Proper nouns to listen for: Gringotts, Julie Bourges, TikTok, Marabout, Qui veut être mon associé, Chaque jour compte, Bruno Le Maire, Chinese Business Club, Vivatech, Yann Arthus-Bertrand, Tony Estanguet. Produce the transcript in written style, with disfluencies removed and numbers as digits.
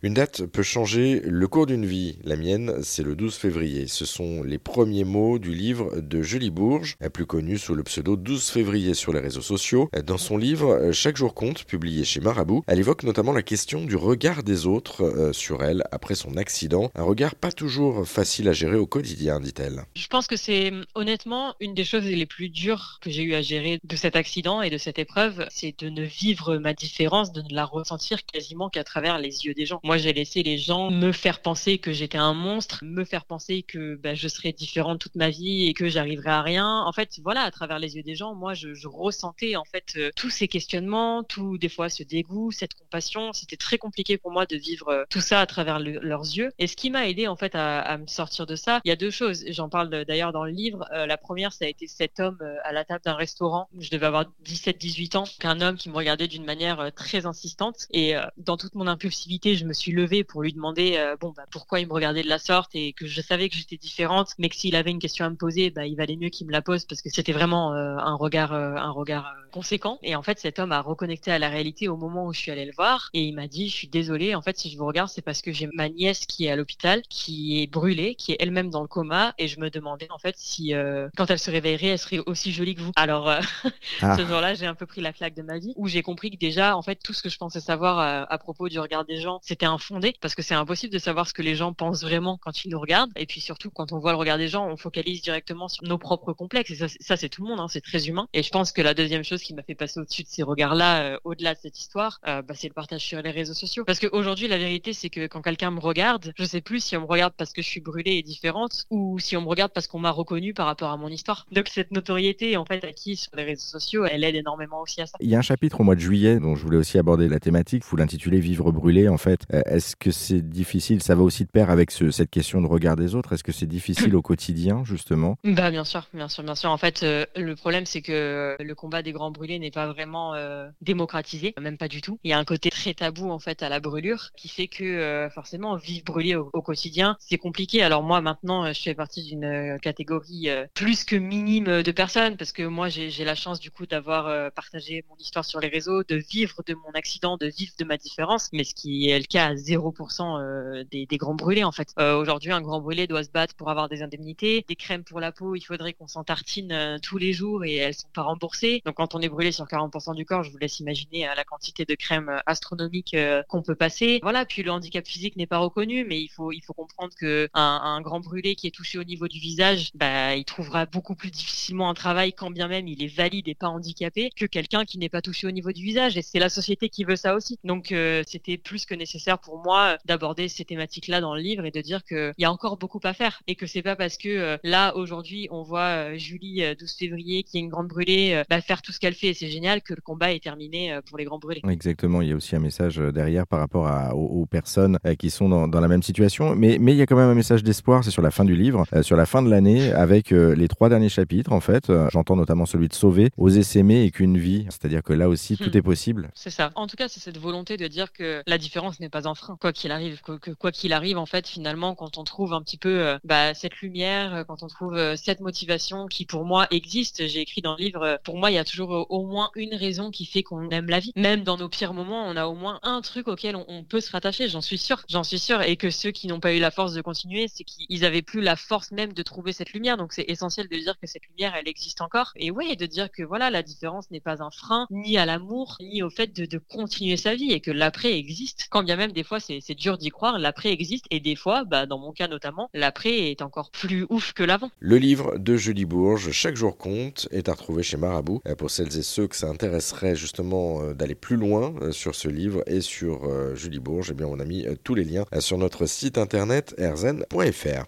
Une date peut changer le cours d'une vie. La mienne, c'est le 12 février. Ce sont les premiers mots du livre de Julie Bourges, plus connue sous le pseudo 12 février sur les réseaux sociaux. Dans son livre « Chaque jour compte », publié chez Marabout, elle évoque notamment la question du regard des autres sur elle après son accident. Un regard pas toujours facile à gérer au quotidien, dit-elle. Je pense que c'est honnêtement une des choses les plus dures que j'ai eu à gérer de cet accident et de cette épreuve. C'est de ne vivre ma différence, de ne la ressentir quasiment qu'à travers les yeux des gens. Moi, j'ai laissé les gens me faire penser que j'étais un monstre, me faire penser que je serais différente toute ma vie et que j'arriverais à rien. En fait, voilà, à travers les yeux des gens, moi, je ressentais en fait tous ces questionnements, tout des fois ce dégoût, cette compassion. C'était très compliqué pour moi de vivre tout ça à travers leurs yeux. Et ce qui m'a aidé en fait à me sortir de ça, il y a deux choses. J'en parle d'ailleurs dans le livre. La première, ça a été cet homme à la table d'un restaurant. Je devais avoir 17-18 ans. Un homme qui me regardait d'une manière très insistante. Et dans toute mon impulsivité, je me suis levée pour lui demander pourquoi il me regardait de la sorte, et que je savais que j'étais différente, mais que s'il avait une question à me poser, il valait mieux qu'il me la pose, parce que c'était vraiment un regard conséquent. Et en fait, cet homme a reconnecté à la réalité au moment où je suis allée le voir, et il m'a dit: je suis désolée, en fait, si je vous regarde, c'est parce que j'ai ma nièce qui est à l'hôpital, qui est brûlée, qui est elle-même dans le coma, et je me demandais en fait si quand elle se réveillerait, elle serait aussi jolie que vous. Alors ce jour-là, j'ai un peu pris la claque de ma vie, où j'ai compris que déjà, en fait, tout ce que je pensais savoir à propos du regard des gens, c'était infondé, parce que c'est impossible de savoir ce que les gens pensent vraiment quand ils nous regardent. Et puis surtout, quand on voit le regard des gens, on focalise directement sur nos propres complexes, et ça c'est tout le monde, c'est très humain. Et je pense que la deuxième chose qui m'a fait passer au-dessus de ces regards-là, au-delà de cette histoire, c'est le partage sur les réseaux sociaux, parce qu'aujourd'hui la vérité, c'est que quand quelqu'un me regarde, je sais plus si on me regarde parce que je suis brûlée et différente, ou si on me regarde parce qu'on m'a reconnue par rapport à mon histoire. Donc cette notoriété en fait acquise sur les réseaux sociaux, elle aide énormément aussi à ça. Il y a un chapitre au mois de juillet dont je voulais aussi aborder la thématique, vous l'intitulez « Vivre brûlé » en fait. Est-ce que c'est difficile, ça va aussi de pair avec cette question de regard des autres, est-ce que c'est difficile au quotidien justement ? Bien sûr. En fait, le problème, c'est que le combat des grands brûlés n'est pas vraiment démocratisé, même pas du tout. Il y a un côté très tabou en fait à la brûlure, qui fait que forcément vivre brûlé au quotidien, c'est compliqué. Alors moi maintenant, je fais partie d'une catégorie plus que minime de personnes, parce que moi j'ai la chance du coup d'avoir partagé mon histoire sur les réseaux, de vivre de mon accident, de vivre de ma différence, mais ce qui est le cas à 0% des grands brûlés en fait. Aujourd'hui, un grand brûlé doit se battre pour avoir des indemnités, des crèmes pour la peau, il faudrait qu'on s'en tartine tous les jours et elles sont pas remboursées. Donc quand on est brûlé sur 40% du corps, je vous laisse imaginer la quantité de crèmes astronomiques qu'on peut passer. Voilà, puis le handicap physique n'est pas reconnu, mais il faut comprendre que un grand brûlé qui est touché au niveau du visage, il trouvera beaucoup plus difficilement un travail, quand bien même il est valide et pas handicapé, que quelqu'un qui n'est pas touché au niveau du visage, et c'est la société qui veut ça aussi. Donc c'était plus que nécessaire pour moi d'aborder ces thématiques-là dans le livre, et de dire qu'il y a encore beaucoup à faire, et que c'est pas parce que là aujourd'hui on voit Julie 12 février qui est une grande brûlée faire tout ce qu'elle fait et c'est génial, que le combat est terminé pour les grands brûlés. Exactement, il y a aussi un message derrière par rapport aux personnes qui sont dans la même situation, mais il y a quand même un message d'espoir, c'est sur la fin du livre, sur la fin de l'année, avec les 3 derniers chapitres en fait. J'entends notamment celui de sauver, oser s'aimer et qu'une vie, c'est-à-dire que là aussi tout est possible. C'est ça, en tout cas c'est cette volonté de dire que la différence n'est pas un frein, quoi qu'il arrive en fait. Finalement, quand on trouve un petit peu cette lumière, quand on trouve cette motivation qui pour moi existe, j'ai écrit dans le livre, pour moi il y a toujours au moins une raison qui fait qu'on aime la vie, même dans nos pires moments on a au moins un truc auquel on peut se rattacher, j'en suis sûre, et que ceux qui n'ont pas eu la force de continuer, c'est qu'ils avaient plus la force même de trouver cette lumière. Donc c'est essentiel de dire que cette lumière elle existe encore, et ouais, de dire que voilà, la différence n'est pas un frein, ni à l'amour, ni au fait de continuer sa vie, et que l'après existe, quand bien même des fois c'est dur d'y croire, l'après existe, et des fois, dans mon cas notamment, l'après est encore plus ouf que l'avant. Le livre de Julie Bourges, Chaque jour compte, est à retrouver chez Marabout. Pour celles et ceux que ça intéresserait justement d'aller plus loin sur ce livre et sur Julie Bourges, on a mis tous les liens sur notre site internet rzn.fr.